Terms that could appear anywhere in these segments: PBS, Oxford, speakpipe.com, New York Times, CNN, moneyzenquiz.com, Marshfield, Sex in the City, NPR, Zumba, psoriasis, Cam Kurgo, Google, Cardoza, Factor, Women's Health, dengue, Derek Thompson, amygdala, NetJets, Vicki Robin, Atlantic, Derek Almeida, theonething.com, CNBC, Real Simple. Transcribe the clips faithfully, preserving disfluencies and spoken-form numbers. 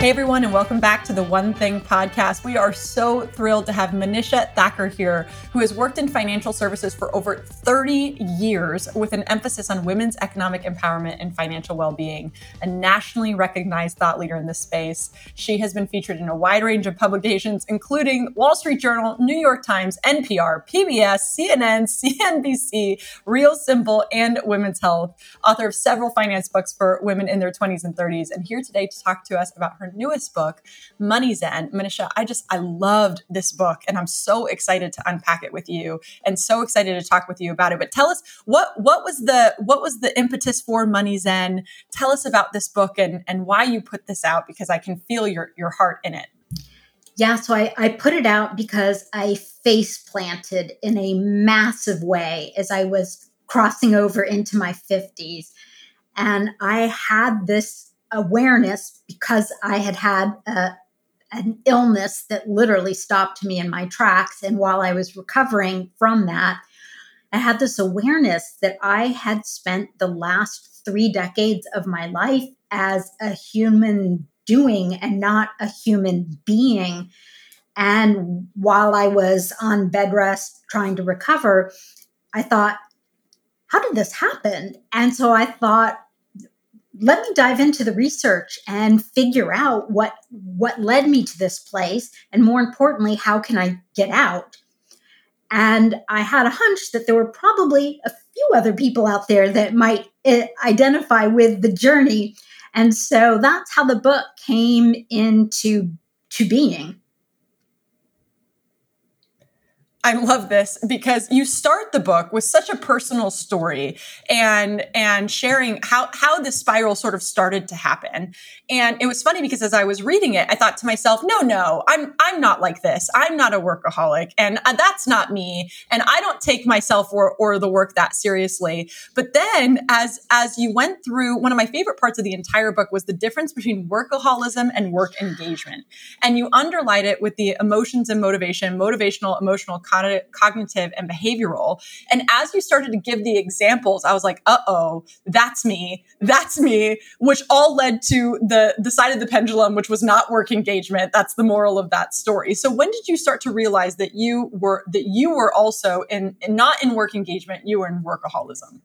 Hey everyone, and welcome back to the One Thing podcast. We are so thrilled to have Manisha Thakor here, who has worked in financial services for over thirty years with an emphasis on women's economic empowerment and financial well-being, a nationally recognized thought leader in this space. She has been featured in a wide range of publications, including Wall Street Journal, New York Times, N P R, P B S, C N N, C N B C, Real Simple, and Women's Health, author of several finance books for women in their twenties and thirties, and here today to talk to us about her newest book, Money Zen. Manisha, I just, I loved this book and I'm so excited to unpack it with you and so excited to talk with you about it. But tell us, what what was the what was the impetus for Money Zen? Tell us about this book and, and why you put this out, because I can feel your, your heart in it. Yeah, so I, I put it out because I face planted in a massive way as I was crossing over into my fifties. And I had this awareness because I had had a, an illness that literally stopped me in my tracks. And while I was recovering from that, I had this awareness that I had spent the last three decades of my life as a human doing and not a human being. And while I was on bed rest trying to recover, I thought, how did this happen? And so I thought, let me dive into the research and figure out what, what led me to this place. And more importantly, how can I get out? And I had a hunch that there were probably a few other people out there that might uh, identify with the journey. And so that's how the book came into to being. I love this because you start the book with such a personal story and and sharing how, how this spiral sort of started to happen. And it was funny because as I was reading it, I thought to myself, no, no, I'm I'm not like this. I'm not a workaholic, and that's not me. And I don't take myself or or the work that seriously. But then as as you went through, one of my favorite parts of the entire book was the difference between workaholism and work engagement. And you underlined it with the emotions and motivation, motivational, emotional cognitive and behavioral. And as you started to give the examples, I was like, uh-oh, that's me, that's me, which all led to the, the side of the pendulum, which was not work engagement. That's the moral of that story. So when did you start to realize that you were, that you were also in, not in work engagement, you were in workaholism?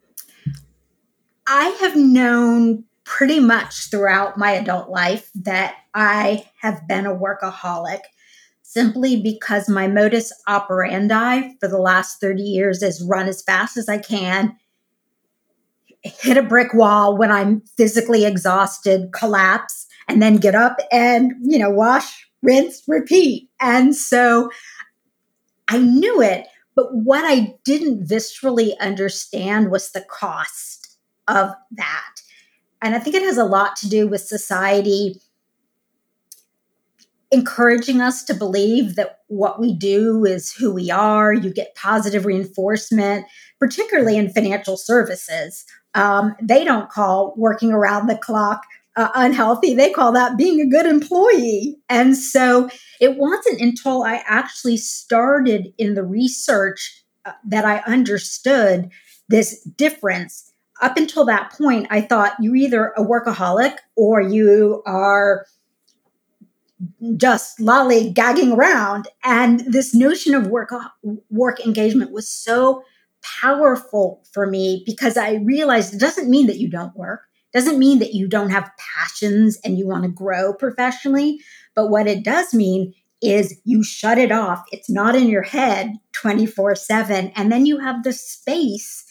I have known pretty much throughout my adult life that I have been a workaholic, simply because my modus operandi for the last thirty years is run as fast as I can, hit a brick wall when I'm physically exhausted, collapse, and then get up and, you know, wash, rinse, repeat. And so I knew it, but what I didn't viscerally understand was the cost of that. And I think it has a lot to do with society encouraging us to believe that what we do is who we are. You get positive reinforcement, particularly in financial services. Um, they don't call working around the clock uh, unhealthy. They call that being a good employee. And so it wasn't until I actually started in the research uh, that I understood this difference. Up until that point, I thought you're either a workaholic or you are just lollygagging around. And this notion of work work engagement was so powerful for me because I realized it doesn't mean that you don't work, it doesn't mean that you don't have passions and you want to grow professionally. But what it does mean is you shut it off. It's not in your head twenty-four seven. And then you have the space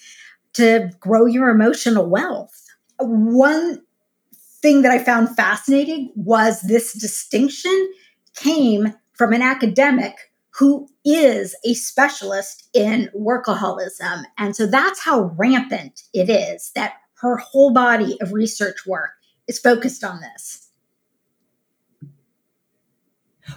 to grow your emotional wealth. One thing that I found fascinating was this distinction came from an academic who is a specialist in workaholism. And so that's how rampant it is that her whole body of research work is focused on this.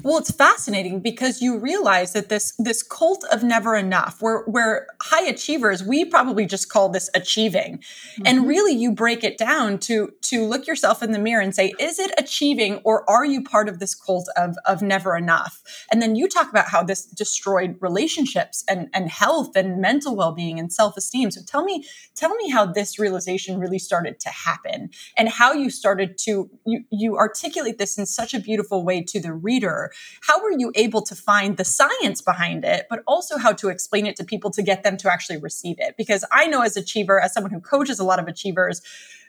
Well, it's fascinating because you realize that this this cult of never enough, where where high achievers, we probably just call this achieving. Mm-hmm. And really you break it down to to look yourself in the mirror and say, is it achieving or are you part of this cult of of never enough? And then you talk about how this destroyed relationships and, and health and mental well-being and self-esteem. So tell me, tell me how this realization really started to happen and how you started to you, you articulate this in such a beautiful way to the reader. How were you able to find the science behind it, but also how to explain it to people to get them to actually receive it? Because I know as achiever, as someone who coaches a lot of achievers,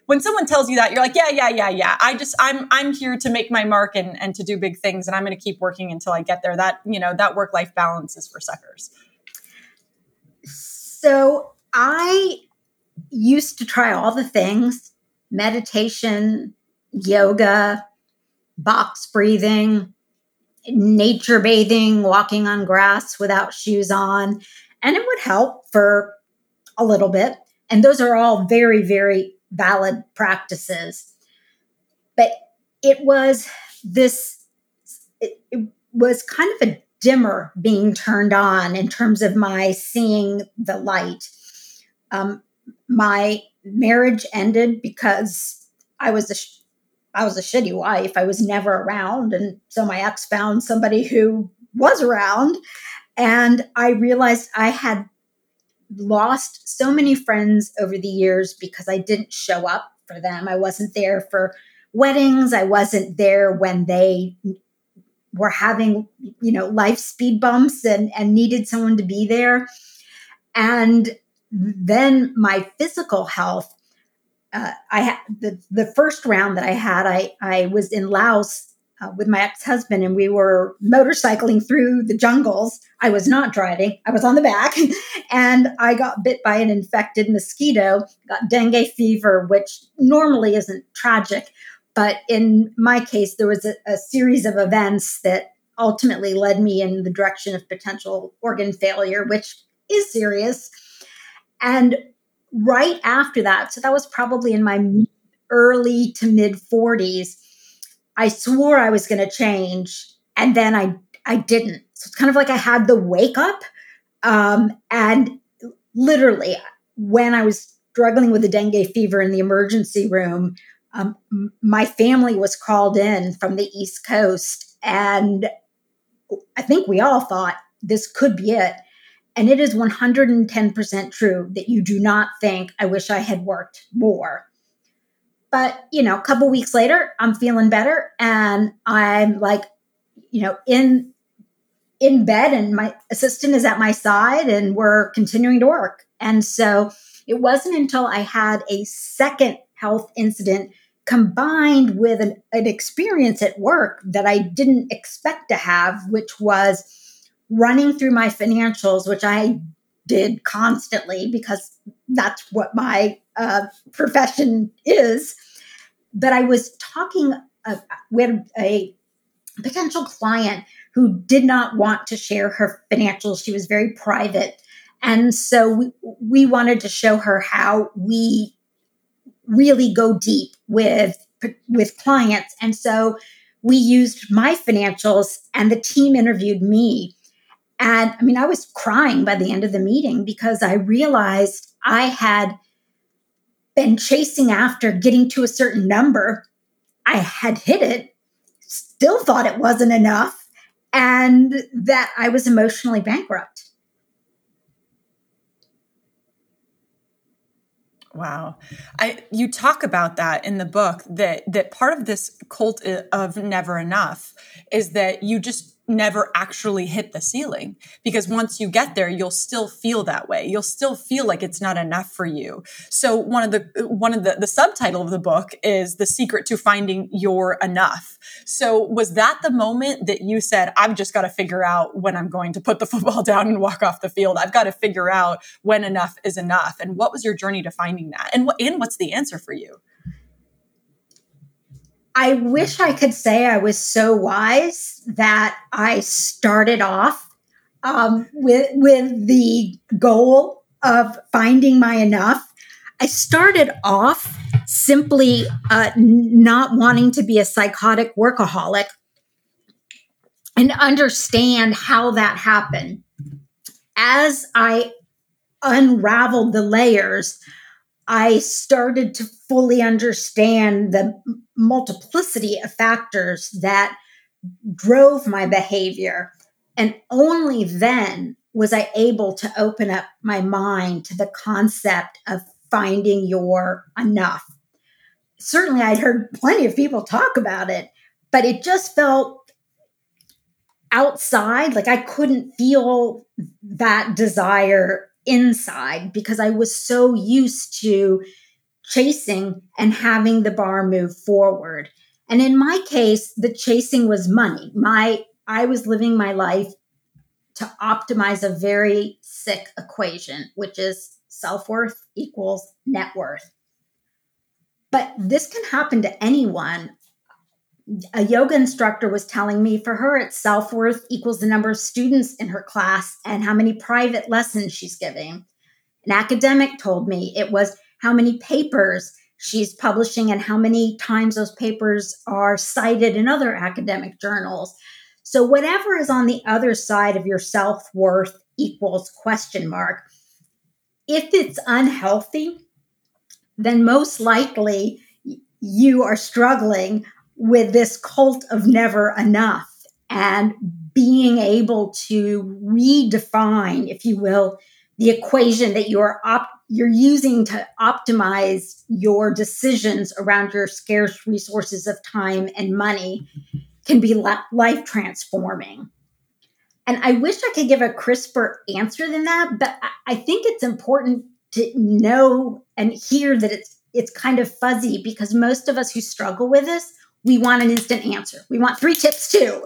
when someone tells you that, you're like, yeah, yeah, yeah, yeah. I just, I'm, I'm here to make my mark and, and to do big things. And I'm going to keep working until I get there. That, you know, that work-life balance is for suckers. So I used to try all the things, meditation, yoga, box breathing, nature bathing, walking on grass without shoes on, and it would help for a little bit. And those are all very, very valid practices. But it was this, it, it was kind of a dimmer being turned on in terms of my seeing the light. Um, my marriage ended because I was a sh- I was a shitty wife. I was never around. And so my ex found somebody who was around. And I realized I had lost so many friends over the years because I didn't show up for them. I wasn't there for weddings. I wasn't there when they were having, you know, life speed bumps and, and needed someone to be there. And then my physical health, Uh, I had the, the first round that I had, I, I was in Laos uh, with my ex-husband and we were motorcycling through the jungles. I was not driving. I was on the back and I got bit by an infected mosquito, got dengue fever, which normally isn't tragic. But in my case, there was a, a series of events that ultimately led me in the direction of potential organ failure, which is serious. And right after that, so that was probably in my early to mid forties, I swore I was going to change. And then I, I didn't. So it's kind of like I had the wake up. Um, and literally when I was struggling with the dengue fever in the emergency room, um, my family was called in from the East Coast. And I think we all thought this could be it. And it is one hundred ten percent true that you do not think, I wish I had worked more. But, you know, a couple weeks later, I'm feeling better. And I'm like, you know, in, in bed and my assistant is at my side and we're continuing to work. And so it wasn't until I had a second health incident combined with an, an experience at work that I didn't expect to have, which was running through my financials, which I did constantly because that's what my uh, profession is. But I was talking uh, with a potential client who did not want to share her financials. She was very private. And so we, we wanted to show her how we really go deep with, with clients. And so we used my financials and the team interviewed me. And I mean, I was crying by the end of the meeting because I realized I had been chasing after getting to a certain number. I had hit it, still thought it wasn't enough, and that I was emotionally bankrupt. Wow. I, you talk about that in the book, that, that part of this cult of never enough is that you just never actually hit the ceiling, because once you get there, you'll still feel that way. You'll still feel like it's not enough for you. So one of the, one of the, the subtitle of the book is The Secret to Finding Your Enough. So was that the moment that you said, I've just got to figure out when I'm going to put the football down and walk off the field. I've got to figure out when enough is enough. And what was your journey to finding that? And what, and what's the answer for you? I wish I could say I was so wise that I started off um, with, with the goal of finding my enough. I started off simply uh, not wanting to be a psychotic workaholic and understand how that happened. As I unraveled the layers, I started to fully understand the multiplicity of factors that drove my behavior. And only then was I able to open up my mind to the concept of finding your enough. Certainly, I'd heard plenty of people talk about it, but it just felt outside. Like I couldn't feel that desire inside because I was so used to chasing and having the bar move forward. And in my case, the chasing was money. My I was living my life to optimize a very sick equation, which is self-worth equals net worth. But this can happen to anyone. A yoga instructor was telling me for her, it's self-worth equals the number of students in her class and how many private lessons she's giving. An academic told me it was how many papers she's publishing and how many times those papers are cited in other academic journals. So whatever is on the other side of your self-worth equals question mark, if it's unhealthy, then most likely you are struggling with this cult of never enough and being able to redefine, if you will, the equation that you are op- you're using to optimize your decisions around your scarce resources of time and money can be la- life transforming. And I wish I could give a crisper answer than that, but I, I think it's important to know and hear that it's it's kind of fuzzy because most of us who struggle with this, we want an instant answer. We want three tips too.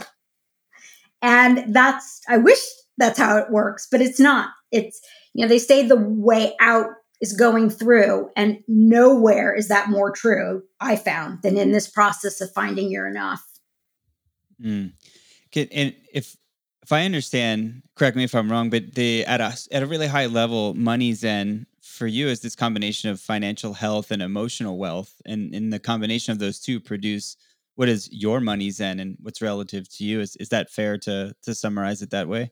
And that's, I wish that's how it works, but it's not. It's, you know, they say the way out is going through, and nowhere is that more true, I found, than in this process of finding your enough. Mm. And if, If I understand, correct me if I'm wrong, but the at a at a really high level, Money Zen for you is this combination of financial health and emotional wealth, and in the combination of those two produce what is your Money Zen and what's relative to you. Is is that fair to to summarize it that way?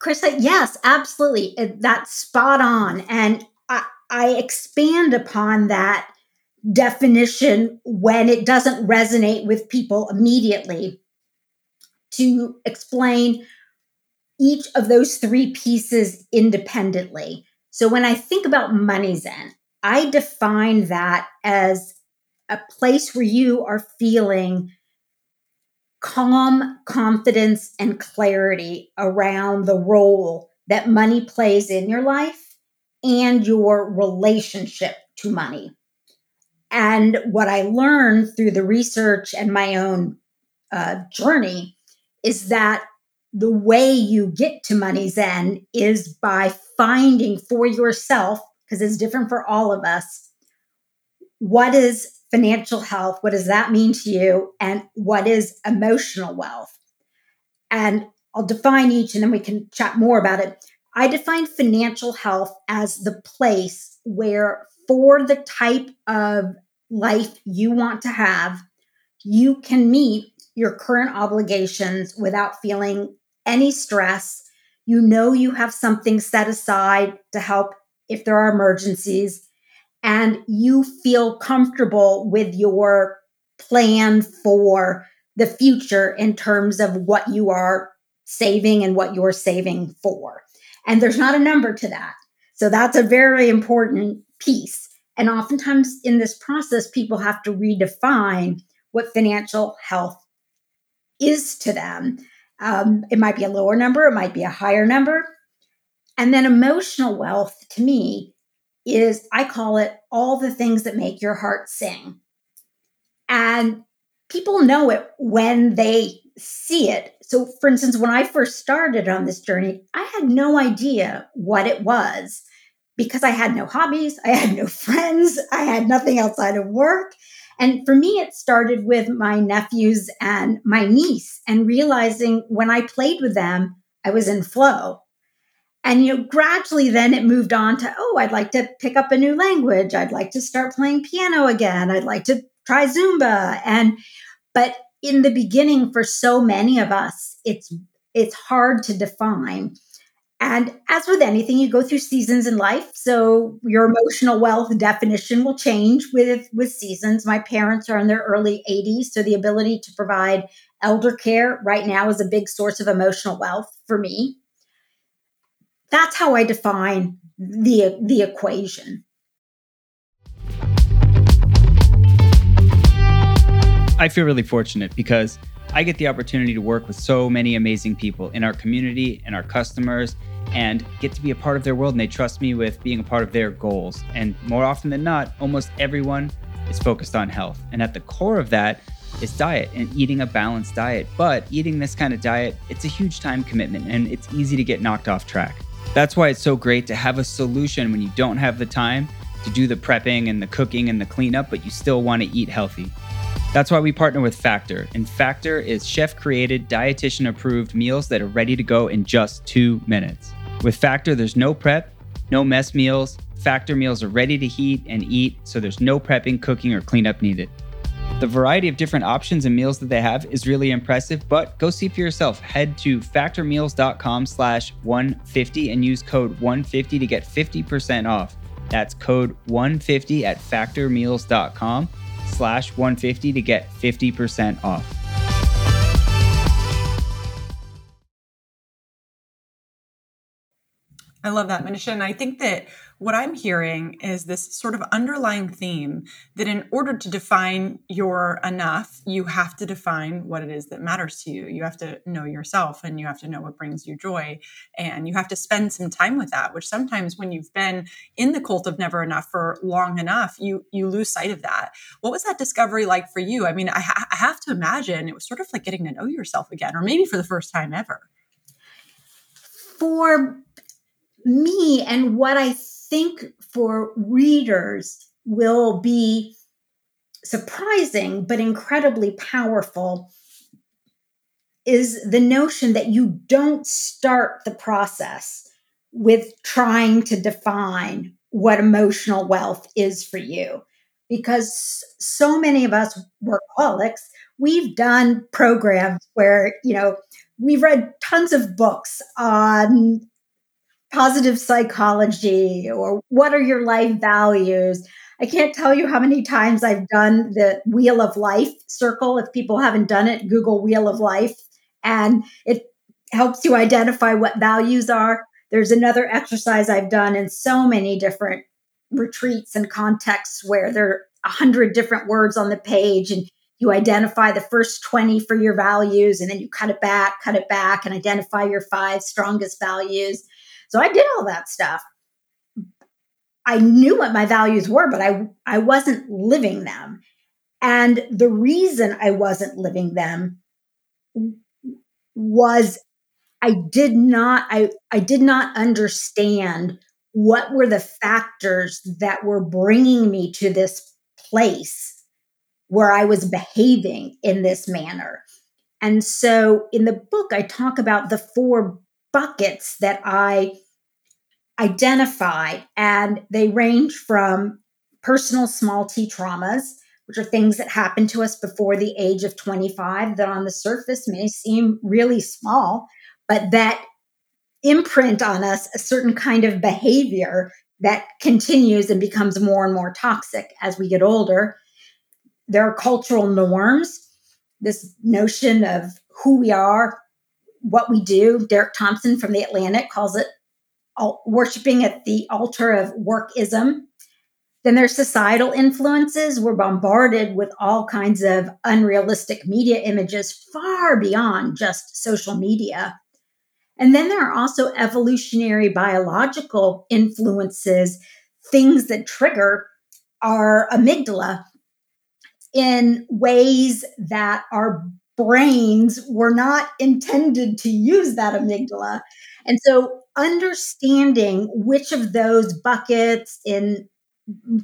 Chris, yes, absolutely. That's spot on, and I, I expand upon that definition when it doesn't resonate with people immediately, to explain each of those three pieces independently. So when I think about Money Zen, I define that as a place where you are feeling calm, confidence, and clarity around the role that money plays in your life and your relationship to money. And what I learned through the research and my own uh, journey is that the way you get to Money Zen is by finding for yourself, because it's different for all of us, what is financial health? What does that mean to you? And what is emotional wealth? And I'll define each and then we can chat more about it. I define financial health as the place where, for the type of life you want to have, you can meet your current obligations without feeling any stress. You know you have something set aside to help if there are emergencies, and you feel comfortable with your plan for the future in terms of what you are saving and what you're saving for. And there's not a number to that. So that's a very important piece. And oftentimes in this process, people have to redefine what financial health is to them. Um, it might be a lower number, it might be a higher number. And then emotional wealth to me is, I call it all the things that make your heart sing. And people know it when they see it. So for instance, when I first started on this journey, I had no idea what it was because I had no hobbies, I had no friends, I had nothing outside of work. And for me, it started with my nephews and my niece and realizing when I played with them, I was in flow. And, you know, gradually then it moved on to, oh, I'd like to pick up a new language. I'd like to start playing piano again. I'd like to try Zumba. And, but in the beginning for so many of us, it's it's hard to define. And as with anything, you go through seasons in life. So your emotional wealth definition will change with, with seasons. My parents are in their early eighties. So the ability to provide elder care right now is a big source of emotional wealth for me. That's how I define the, the equation. I feel really fortunate because I get the opportunity to work with so many amazing people in our community and our customers and get to be a part of their world. And they trust me with being a part of their goals. And more often than not, almost everyone is focused on health. And at the core of that is diet and eating a balanced diet. But eating this kind of diet, it's a huge time commitment and it's easy to get knocked off track. That's why it's so great to have a solution when you don't have the time to do the prepping and the cooking and the cleanup, but you still want to eat healthy. That's why we partner with Factor. And Factor is chef-created, dietitian-approved meals that are ready to go in just two minutes. With Factor, there's no prep, no mess meals. Factor meals are ready to heat and eat, so there's no prepping, cooking, or cleanup needed. The variety of different options and meals that they have is really impressive, but go see for yourself. Head to factor meals dot com slash one fifty and use code one fifty to get fifty percent off. That's code one fifty at factor meals dot com. Slash one fifty to get fifty percent off. I love that, Manisha. And I think that what I'm hearing is this sort of underlying theme that in order to define your enough, you have to define what it is that matters to you. You have to know yourself and you have to know what brings you joy. And you have to spend some time with that, which sometimes when you've been in the cult of never enough for long enough, you you lose sight of that. What was that discovery like for you? I mean, I, ha- I have to imagine it was sort of like getting to know yourself again, or maybe for the first time ever. For me, and what I think for readers will be surprising but incredibly powerful is the notion that you don't start the process with trying to define what emotional wealth is for you. Because so many of us workaholics, we've done programs where, you know, we've read tons of books on positive psychology, or what are your life values? I can't tell you how many times I've done the Wheel of Life circle. If people haven't done it, Google Wheel of Life, and it helps you identify what values are. There's another exercise I've done in so many different retreats and contexts where there are a hundred different words on the page, and you identify the first twenty for your values, and then you cut it back, cut it back, and identify your five strongest values. So I did all that stuff. I knew what my values were, but I, I wasn't living them. And the reason I wasn't living them was I did not, I, I did not understand what were the factors that were bringing me to this place where I was behaving in this manner. And so in the book, I talk about the four buckets that I identified, and they range from personal small T traumas, which are things that happen to us before the age of twenty-five that on the surface may seem really small, but that imprint on us a certain kind of behavior that continues and becomes more and more toxic as we get older. There are cultural norms, this notion of who we are, what we do. Derek Thompson from the Atlantic calls it worshiping at the altar of workism. Then there's societal influences. We're bombarded with all kinds of unrealistic media images far beyond just social media. And then there are also evolutionary biological influences, things that trigger our amygdala in ways that are brains were not intended to use that amygdala. And so understanding which of those buckets in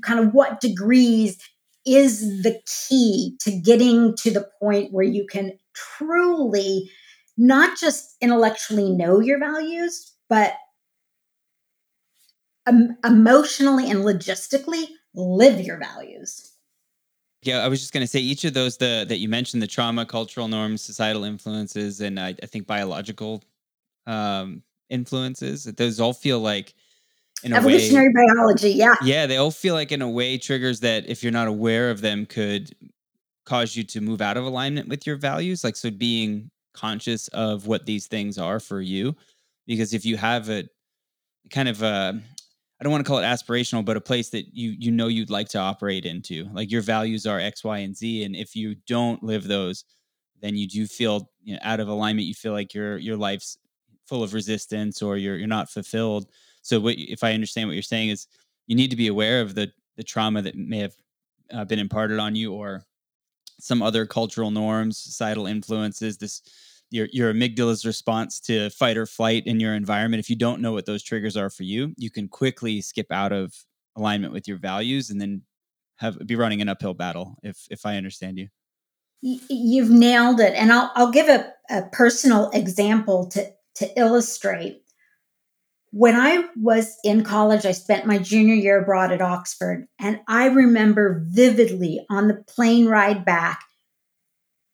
kind of what degrees is the key to getting to the point where you can truly not just intellectually know your values, but um, emotionally and logistically live your values. Yeah, I was just going to say each of those the that you mentioned, the trauma, cultural norms, societal influences, and I, I think biological um, influences, those all feel like in a evolutionary way, biology. Yeah. Yeah. They all feel like in a way triggers that if you're not aware of them could cause you to move out of alignment with your values. Like, so being conscious of what these things are for you, because if you have a kind of a, I don't want to call it aspirational, but a place that you, you know, you'd like to operate into, like your values are X, Y, and Z. And if you don't live those, then you do feel, you know, out of alignment. You feel like your, your life's full of resistance or you're, you're not fulfilled. So what, if I understand what you're saying is you need to be aware of the, the trauma that may have uh, been imparted on you or some other cultural norms, societal influences, this, your, your amygdala's response to fight or flight in your environment. If you don't know what those triggers are for you, you can quickly skip out of alignment with your values and then have be running an uphill battle. If, if I understand you. You've nailed it. And I'll, I'll give a, a personal example to, to illustrate. When I was in college, I spent my junior year abroad at Oxford, and I remember vividly on the plane ride back,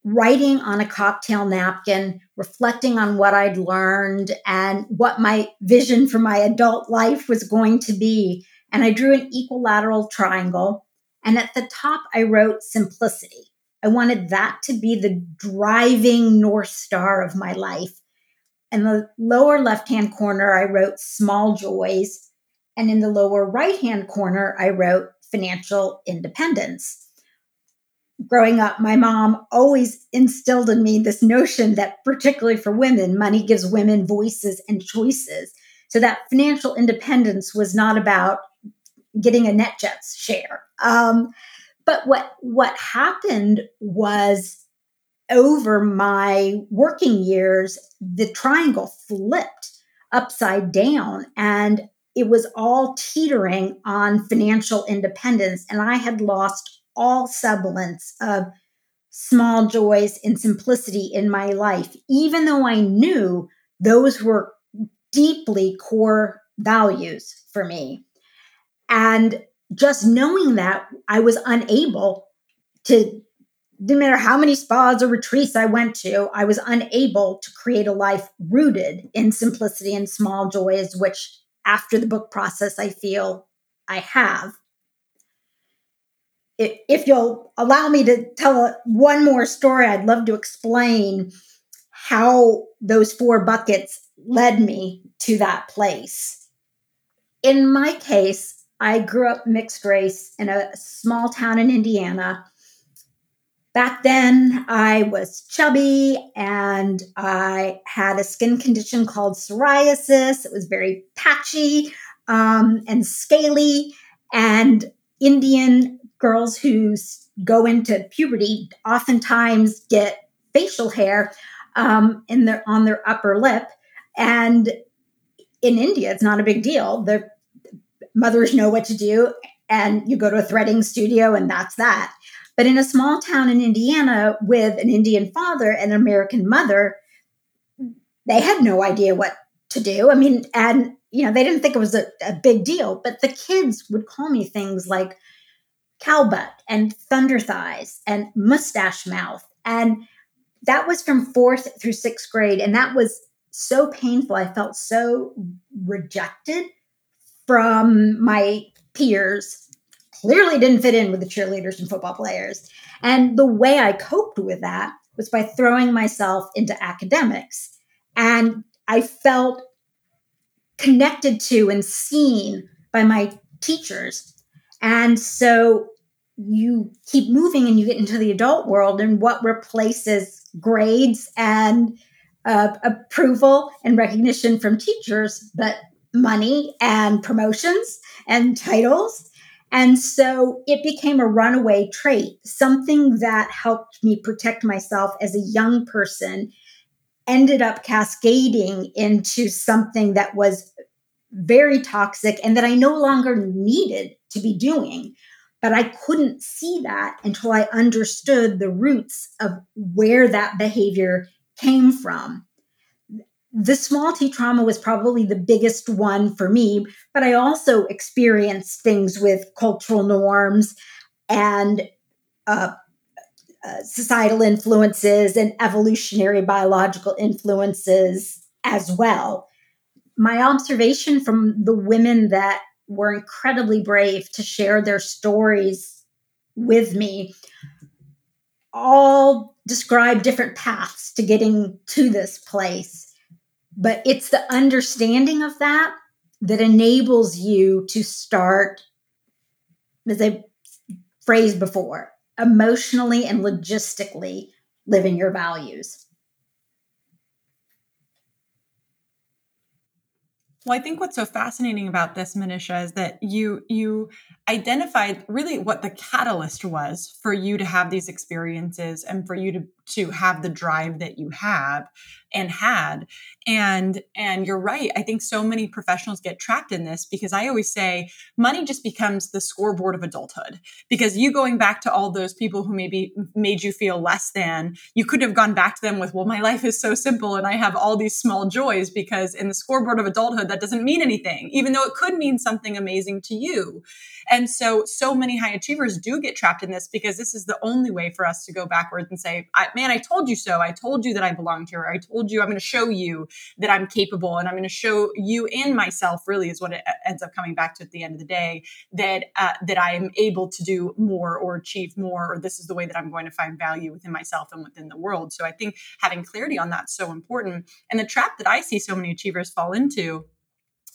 writing on a cocktail napkin, reflecting on what I'd learned and what my vision for my adult life was going to be. And I drew an equilateral triangle. And at the top, I wrote simplicity. I wanted that to be the driving North Star of my life. In the lower left-hand corner, I wrote small joys. And in the lower right-hand corner, I wrote financial independence. Growing up, my mom always instilled in me this notion that particularly for women, money gives women voices and choices. So that financial independence was not about getting a NetJets share. Um, but what, what happened was, over my working years, the triangle flipped upside down and it was all teetering on financial independence. And I had lost all semblance of small joys and simplicity in my life, even though I knew those were deeply core values for me. And just knowing that, I was unable to didn't matter how many spas or retreats I went to, I was unable to create a life rooted in simplicity and small joys, which after the book process, I feel I have. If you'll allow me to tell one more story, I'd love to explain how those four buckets led me to that place. In my case, I grew up mixed race in a small town in Indiana. Back then, I was chubby and I had a skin condition called psoriasis. It was very patchy um, and scaly. And Indian girls who go into puberty oftentimes get facial hair um, in their on their upper lip. And in India, it's not a big deal. The mothers know what to do, and you go to a threading studio, and that's that. But in a small town in Indiana with an Indian father and an American mother, they had no idea what to do. I mean, and, you know, they didn't think it was a, a big deal, but the kids would call me things like cow butt and thunder thighs and mustache mouth. And that was from fourth through sixth grade. And that was so painful. I felt so rejected from my peers. Clearly didn't fit in with the cheerleaders and football players. And the way I coped with that was by throwing myself into academics. And I felt connected to and seen by my teachers. And so you keep moving and you get into the adult world, and what replaces grades and uh, approval and recognition from teachers, but money and promotions and titles. And so it became a runaway trait, something that helped me protect myself as a young person, ended up cascading into something that was very toxic and that I no longer needed to be doing. But I couldn't see that until I understood the roots of where that behavior came from. The small T trauma was probably the biggest one for me, but I also experienced things with cultural norms and uh, uh, societal influences and evolutionary biological influences as well. My observation from the women that were incredibly brave to share their stories with me all describe different paths to getting to this place. But it's the understanding of that that enables you to start, as I phrased before, emotionally and logistically living your values. Well, I think what's so fascinating about this, Manisha, is that you you identified really what the catalyst was for you to have these experiences and for you to, to have the drive that you have and had. And, and you're right. I think so many professionals get trapped in this because I always say money just becomes the scoreboard of adulthood, because you going back to all those people who maybe made you feel less than, you could have gone back to them with, well, my life is so simple and I have all these small joys, because in the scoreboard of adulthood, that doesn't mean anything, even though it could mean something amazing to you. And so, so many high achievers do get trapped in this because this is the only way for us to go backwards and say, I, man, I told you so. I told you that I belonged here. I told you, I'm going to show you that I'm capable, and I'm going to show you and myself, really is what it ends up coming back to at the end of the day, that, uh, that I am able to do more or achieve more, or this is the way that I'm going to find value within myself and within the world. So I think having clarity on that's so important. And the trap that I see so many achievers fall into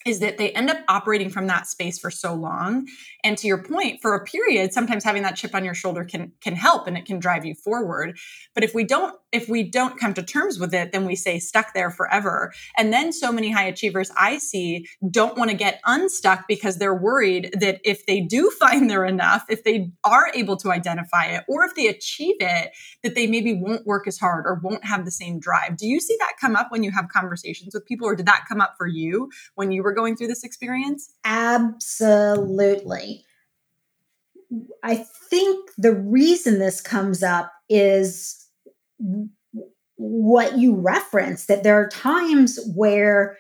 is that they end up operating from that space for so long. And to your point, for a period, sometimes having that chip on your shoulder can can help and it can drive you forward. But if we don't if we don't come to terms with it, then we stay stuck there forever. And then so many high achievers I see don't want to get unstuck because they're worried that if they do find their enough, if they are able to identify it, or if they achieve it, that they maybe won't work as hard or won't have the same drive. Do you see that come up when you have conversations with people, or did that come up for you when you were going through this experience? Absolutely. I think the reason this comes up is what you referenced, that there are times where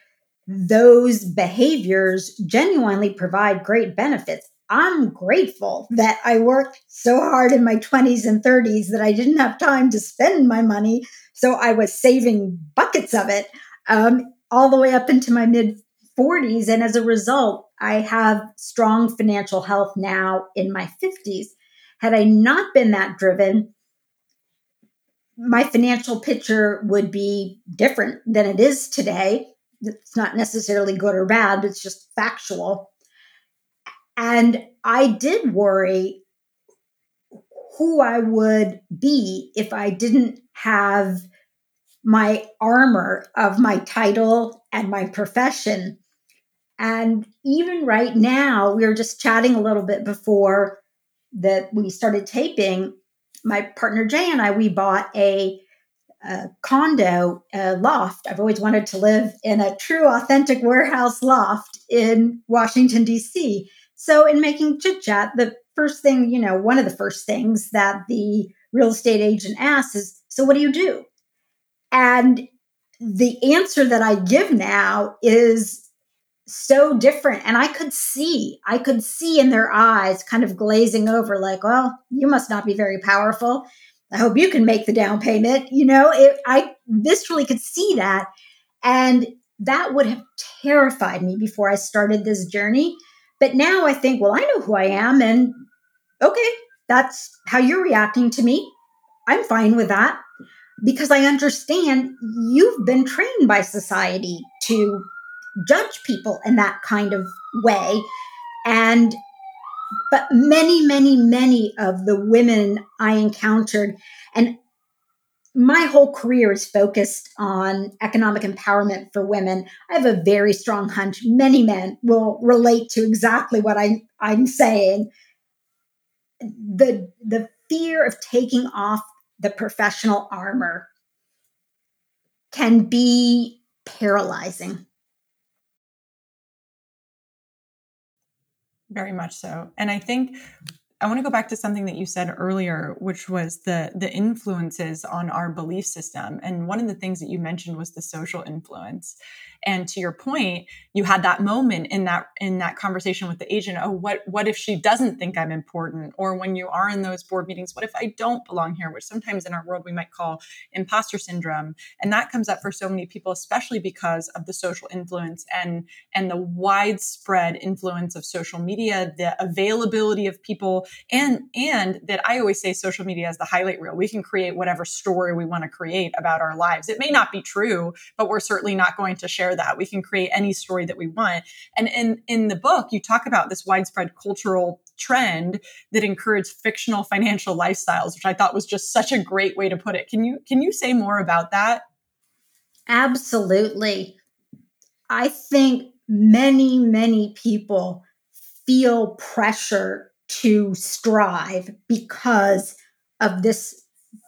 those behaviors genuinely provide great benefits. I'm grateful that I worked so hard in my twenties and thirties that I didn't have time to spend my money, so I was saving buckets of it um, all the way up into my mid forties. And as a result, I have strong financial health now in my fifties. Had I not been that driven, my financial picture would be different than it is today. It's not necessarily good or bad, it's just factual. And I did worry who I would be if I didn't have my armor of my title and my profession. And even right now, we were just chatting a little bit before that we started taping. My partner Jay and I, we bought a, a condo, a loft. I've always wanted to live in a true, authentic warehouse loft in Washington, D C. So in making chit chat, the first thing, you know, one of the first things that the real estate agent asks is, so what do you do? And the answer that I give now is so different. And I could see, I could see in their eyes kind of glazing over, like, well, you must not be very powerful. I hope you can make the down payment. You know, it, I viscerally could see that. And that would have terrified me before I started this journey. But now I think, well, I know who I am. And okay, that's how you're reacting to me. I'm fine with that, because I understand you've been trained by society to judge people in that kind of way. And, but many, many, many of the women I encountered, and my whole career is focused on economic empowerment for women. I have a very strong hunch many men will relate to exactly what I, I'm saying. The, the fear of taking off the professional armor can be paralyzing. Very much so. And I think I want to go back to something that you said earlier, which was the the influences on our belief system. And one of the things that you mentioned was the social influence. And to your point, you had that moment in that in that conversation with the agent. Oh, what what if she doesn't think I'm important? Or when you are in those board meetings, what if I don't belong here? Which sometimes in our world we might call imposter syndrome. And that comes up for so many people, especially because of the social influence and and the widespread influence of social media, the availability of people, and and that I always say social media is the highlight reel. We can create whatever story we want to create about our lives. It may not be true, but we're certainly not going to share that. We can create any story that we want. And in, in the book, you talk about this widespread cultural trend that encourages fictional financial lifestyles, which I thought was just such a great way to put it. Can you, can you say more about that? Absolutely. I think many, many people feel pressure to strive because of this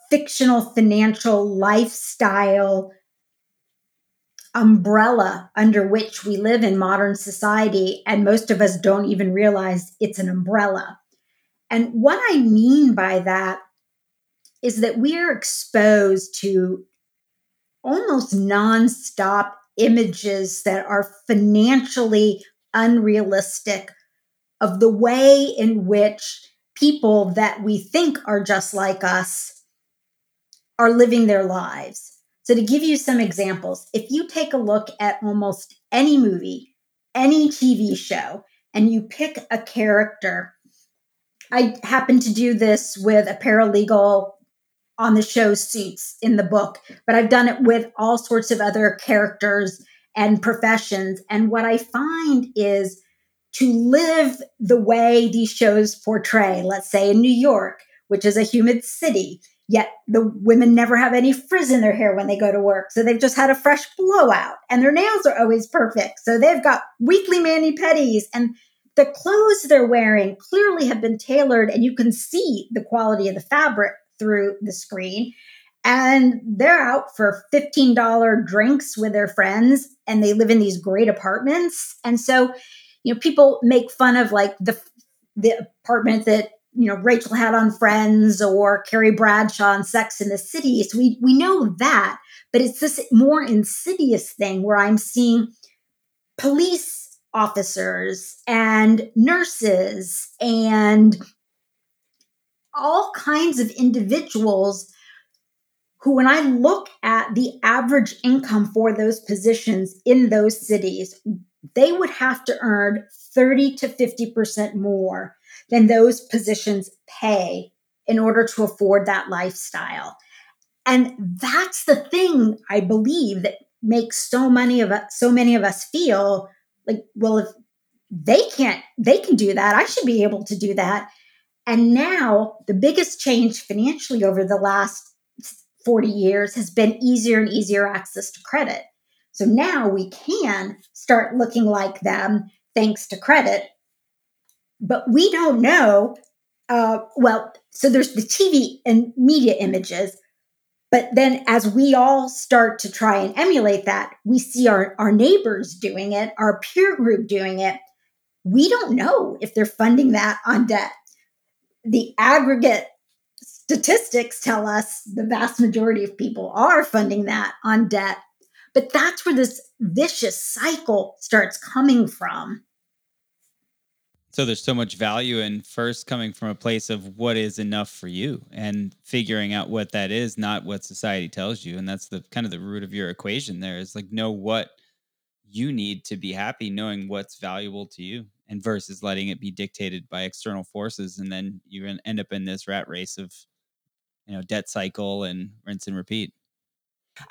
fictional financial lifestyle umbrella under which we live in modern society, and most of us don't even realize it's an umbrella. And what I mean by that is that we're exposed to almost nonstop images that are financially unrealistic of the way in which people that we think are just like us are living their lives. So to give you some examples, if you take a look at almost any movie, any T V show, and you pick a character, I happen to do this with a paralegal on the show Suits in the book, but I've done it with all sorts of other characters and professions. And what I find is to live the way these shows portray, let's say in New York, which is a humid city, yet the women never have any frizz in their hair when they go to work. So they've just had a fresh blowout and their nails are always perfect. So they've got weekly mani-pedis, and the clothes they're wearing clearly have been tailored, and you can see the quality of the fabric through the screen. And they're out for fifteen dollars drinks with their friends, and they live in these great apartments. And so, you know, people make fun of like the, the apartment that, you know, Rachel had on Friends or Carrie Bradshaw on Sex in the City. So we, we know that, but it's this more insidious thing where I'm seeing police officers and nurses and all kinds of individuals who, when I look at the average income for those positions in those cities, they would have to earn thirty to fifty percent more than those positions pay in order to afford that lifestyle. And that's the thing, I believe, that makes so many of us, so many of us feel like, well, if they can't, they can do that, I should be able to do that. And now the biggest change financially over the last forty years has been easier and easier access to credit. So now we can start looking like them thanks to credit. But we don't know, uh, well, so there's the T V and media images, but then as we all start to try and emulate that, we see our, our neighbors doing it, our peer group doing it. We don't know if they're funding that on debt. The aggregate statistics tell us the vast majority of people are funding that on debt, but that's where this vicious cycle starts coming from. So there's so much value in first coming from a place of what is enough for you and figuring out what that is, not what society tells you. And that's the kind of the root of your equation there is like, know what you need to be happy, knowing what's valuable to you, and versus letting it be dictated by external forces. And then you end up in this rat race of, you know, debt cycle and rinse and repeat.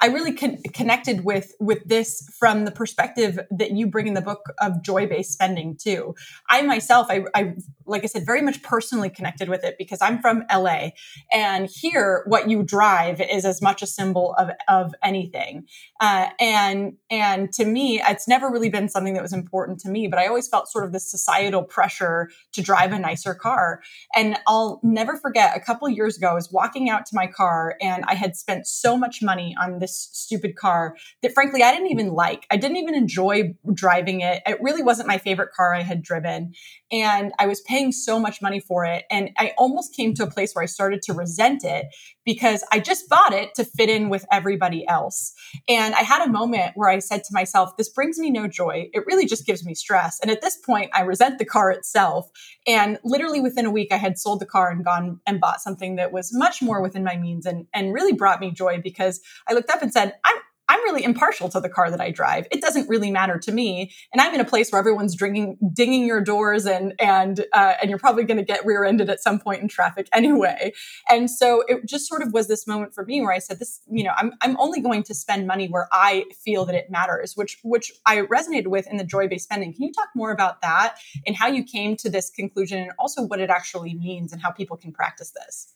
I really con- connected with with this from the perspective that you bring in the book of joy-based spending too. I myself, I, I like I said, very much personally connected with it because I'm from L A, and here what you drive is as much a symbol of of anything. Uh, and and to me, it's never really been something that was important to me, but I always felt sort of this societal pressure to drive a nicer car. And I'll never forget a couple years ago, I was walking out to my car, and I had spent so much money on from this stupid car that frankly, I didn't even like. I didn't even enjoy driving it. It really wasn't my favorite car I had driven. And I was paying so much money for it. And I almost came to a place where I started to resent it because I just bought it to fit in with everybody else. And I had a moment where I said to myself, this brings me no joy. It really just gives me stress. And at this point, I resent the car itself. And literally within a week, I had sold the car and gone and bought something that was much more within my means and, and really brought me joy because I looked up and said, I'm I'm really impartial to the car that I drive. It doesn't really matter to me. And I'm in a place where everyone's dinging, dinging your doors and, and, uh, and you're probably going to get rear-ended at some point in traffic anyway. And so it just sort of was this moment for me where I said this, you know, I'm, I'm only going to spend money where I feel that it matters, which, which I resonated with in the joy-based spending. Can you talk more about that and how you came to this conclusion and also what it actually means and how people can practice this?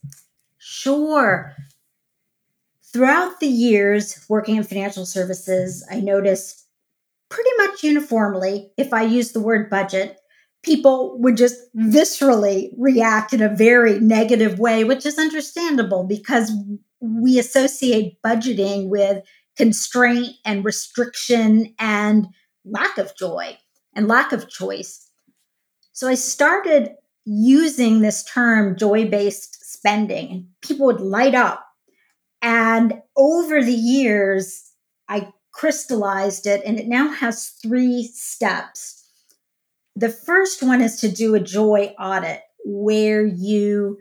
Sure. Throughout the years working in financial services, I noticed pretty much uniformly, if I use the word budget, people would just viscerally react in a very negative way, which is understandable because we associate budgeting with constraint and restriction and lack of joy and lack of choice. So I started using this term joy-based spending, and people would light up. And over the years, I crystallized it, and it now has three steps. The first one is to do a joy audit where you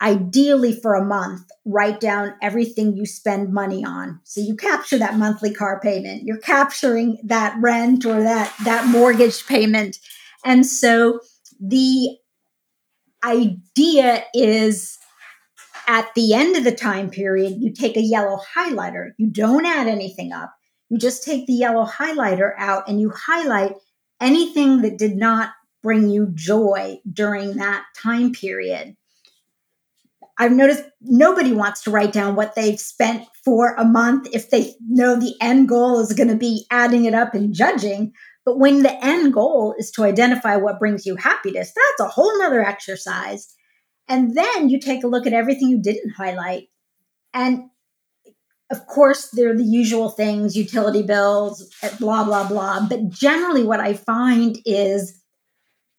ideally for a month write down everything you spend money on. So you capture that monthly car payment, you're capturing that rent or that, that mortgage payment. And so the idea is at the end of the time period, you take a yellow highlighter. You don't add anything up. You just take the yellow highlighter out and you highlight anything that did not bring you joy during that time period. I've noticed nobody wants to write down what they've spent for a month if they know the end goal is going to be adding it up and judging. But when the end goal is to identify what brings you happiness, that's a whole nother exercise. And then you take a look at everything you didn't highlight. And of course, there are the usual things, utility bills, blah, blah, blah. But generally what I find is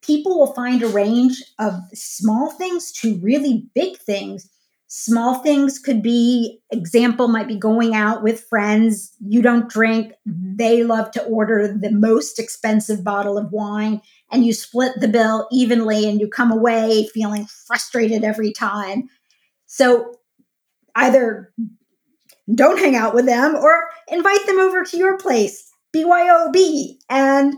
people will find a range of small things to really big things. Small things could be, example might be going out with friends. You don't drink. They love to order the most expensive bottle of wine and you split the bill evenly and you come away feeling frustrated every time. So either don't hang out with them or invite them over to your place, B Y O B. And,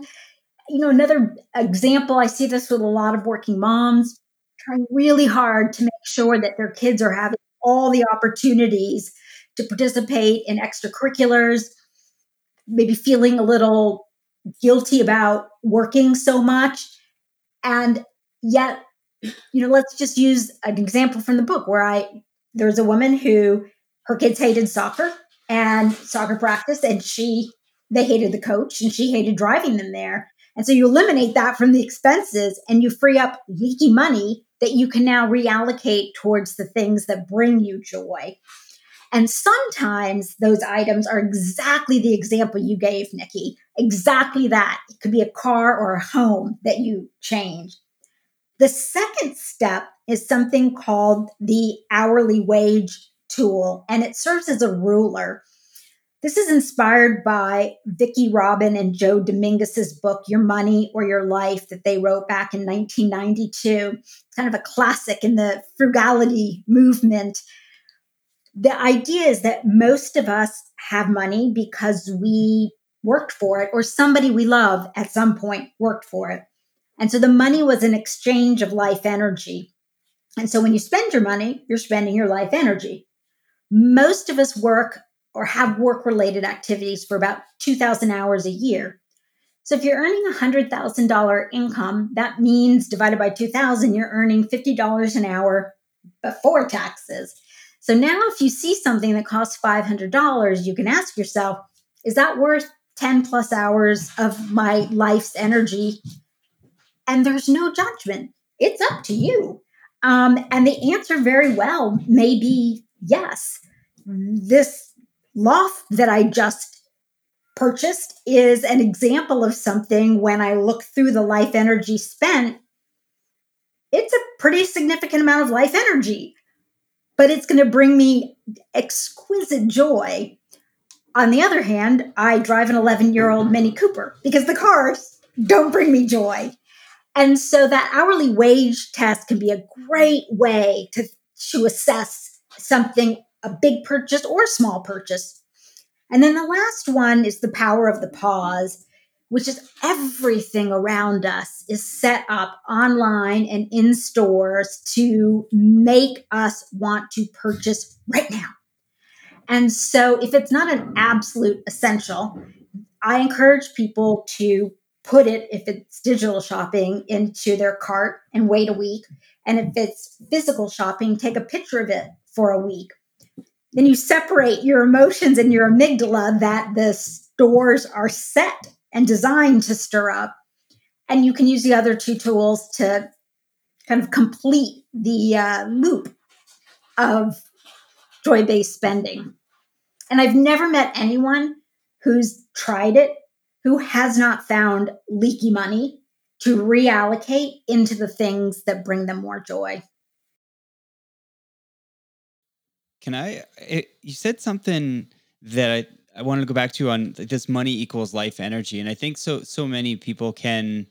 you know, another example, I see this with a lot of working moms, trying really hard to make sure that their kids are having all the opportunities to participate in extracurriculars, maybe feeling a little guilty about working so much. And yet, you know, let's just use an example from the book where I, there's a woman who her kids hated soccer and soccer practice, and she, they hated the coach and she hated driving them there. And so you eliminate that from the expenses and you free up leaky money that you can now reallocate towards the things that bring you joy. And sometimes those items are exactly the example you gave, Nikki, exactly that. It could be a car or a home that you change. The second step is something called the hourly wage tool, and it serves as a ruler. This is inspired by Vicki Robin and Joe Dominguez's book, Your Money or Your Life, that they wrote back in nineteen ninety-two. It's kind of a classic in the frugality movement. The idea is that most of us have money because we worked for it or somebody we love at some point worked for it. And so the money was an exchange of life energy. And so when you spend your money, you're spending your life energy. Most of us work or have work-related activities for about two thousand hours a year. So if you're earning one hundred thousand dollars income, that means divided by two thousand, you're earning fifty dollars an hour before taxes. So now if you see something that costs five hundred dollars, you can ask yourself, is that worth ten plus hours of my life's energy? And there's no judgment. It's up to you. Um, and the answer very well may be yes. This loft that I just purchased is an example of something when I look through the life energy spent, it's a pretty significant amount of life energy, but it's going to bring me exquisite joy. On the other hand, I drive an eleven-year-old Mini Cooper because the cars don't bring me joy. And so that hourly wage test can be a great way to, to assess something, a big purchase or small purchase. And then the last one is the power of the pause, which is everything around us is set up online and in stores to make us want to purchase right now. And so if it's not an absolute essential, I encourage people to put it, if it's digital shopping, into their cart and wait a week. And if it's physical shopping, take a picture of it for a week. Then you separate your emotions and your amygdala that the stores are set and designed to stir up. And you can use the other two tools to kind of complete the uh, loop of joy-based spending. And I've never met anyone who's tried it who has not found leaky money to reallocate into the things that bring them more joy. Can I, it, you said something that I, I wanted to go back to on this money equals life energy. And I think so, so many people can,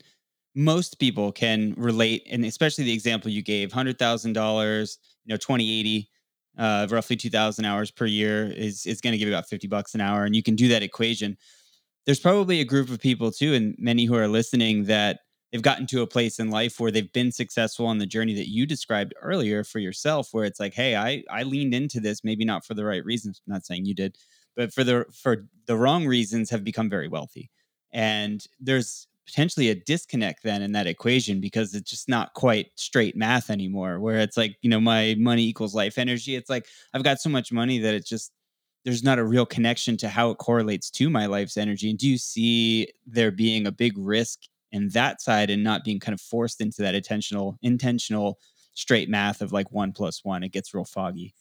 most people can relate. And especially the example you gave, one hundred thousand dollars, you know, twenty eighty, uh, roughly two thousand hours per year is, is going to give you about fifty bucks an hour. And you can do that equation. There's probably a group of people too, and many who are listening, that they've gotten to a place in life where they've been successful on the journey that you described earlier for yourself, where it's like, hey, I, I leaned into this, maybe not for the right reasons, I'm not saying you did, but for the, for the wrong reasons, have become very wealthy. And there's potentially a disconnect then in that equation, because it's just not quite straight math anymore, where it's like, you know, my money equals life energy. It's like, I've got so much money that it just, there's not a real connection to how it correlates to my life's energy. And do you see there being a big risk in that side and not being kind of forced into that intentional, intentional straight math of like one plus one? It gets real foggy.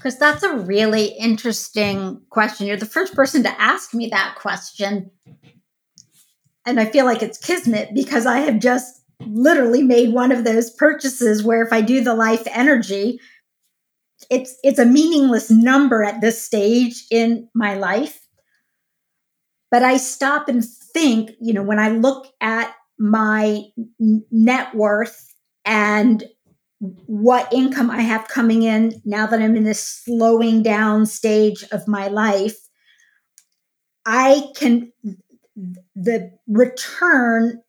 Chris, that's a really interesting question. You're the first person to ask me that question. And I feel like it's kismet, because I have just literally made one of those purchases where if I do the life energy, It's it's a meaningless number at this stage in my life. But I stop and think, you know, when I look at my n- net worth and what income I have coming in now that I'm in this slowing down stage of my life, I can, the return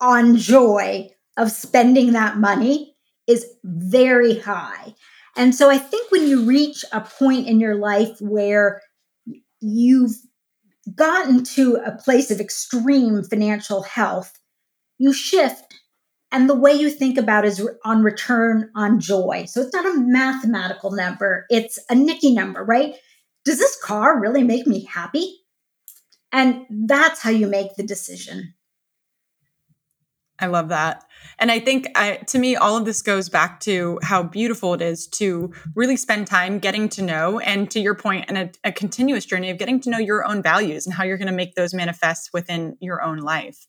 on joy of spending that money is very high. And so I think when you reach a point in your life where you've gotten to a place of extreme financial health, you shift, and the way you think about is on return on joy. So it's not a mathematical number. It's a Nicky number, right? Does this car really make me happy? And that's how you make the decision. I love that. And I think I, to me, all of this goes back to how beautiful it is to really spend time getting to know, and to your point, and a, a continuous journey of getting to know your own values and how you're going to make those manifest within your own life.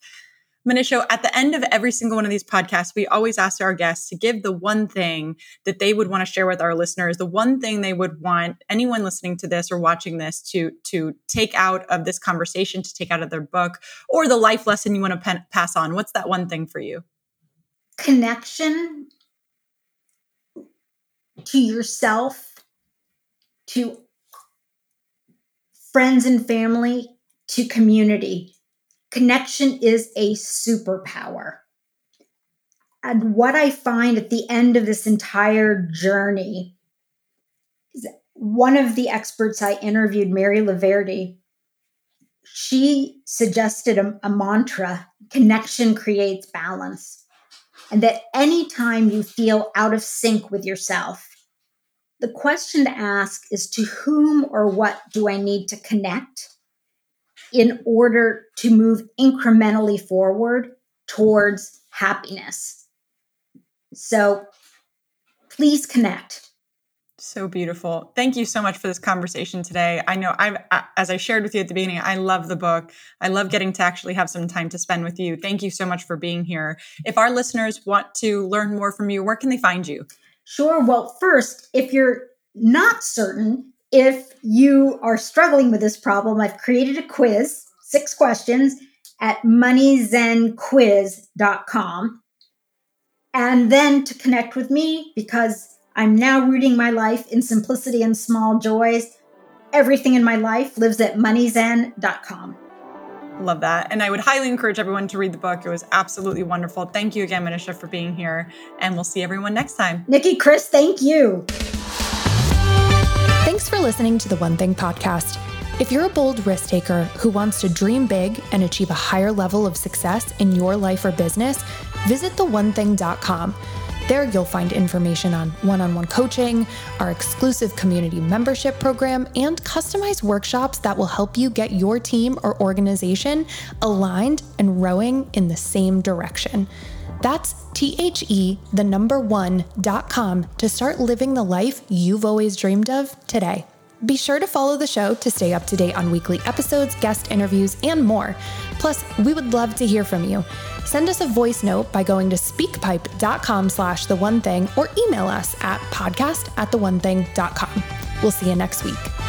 Manisha, at the end of every single one of these podcasts, we always ask our guests to give the one thing that they would want to share with our listeners, the one thing they would want anyone listening to this or watching this to, to take out of this conversation, to take out of their book, or the life lesson you want to pen, pass on. What's that one thing for you? Connection to yourself, to friends and family, to community. Connection is a superpower. And what I find at the end of this entire journey is one of the experts I interviewed, Mary Laverdi, she suggested a, a mantra, connection creates balance. And that anytime you feel out of sync with yourself, the question to ask is, to whom or what do I need to connect in order to move incrementally forward towards happiness? So please connect. So beautiful. Thank you so much for this conversation today. I know I've, as I shared with you at the beginning, I love the book. I love getting to actually have some time to spend with you. Thank you so much for being here. If our listeners want to learn more from you, where can they find you? Sure. Well, first, if you're not certain, if you are struggling with this problem, I've created a quiz, six questions at money zen quiz dot com. And then to connect with me, because I'm now rooting my life in simplicity and small joys. Everything in my life lives at money zen dot com. Love that. And I would highly encourage everyone to read the book. It was absolutely wonderful. Thank you again, Manisha, for being here. And we'll see everyone next time. Nikki, Chris, thank you. Thanks for listening to the One Thing Podcast. If you're a bold risk taker who wants to dream big and achieve a higher level of success in your life or business, visit the one thing dot com. There you'll find information on one-on-one coaching, our exclusive community membership program, and customized workshops that will help you get your team or organization aligned and rowing in the same direction. That's T H E, the number one, dot com to start living the life you've always dreamed of today. Be sure to follow the show to stay up to date on weekly episodes, guest interviews, and more. Plus, we would love to hear from you. Send us a voice note by going to speakpipe.com slash the one thing or email us at podcast at the one thing dot com. We'll see you next week.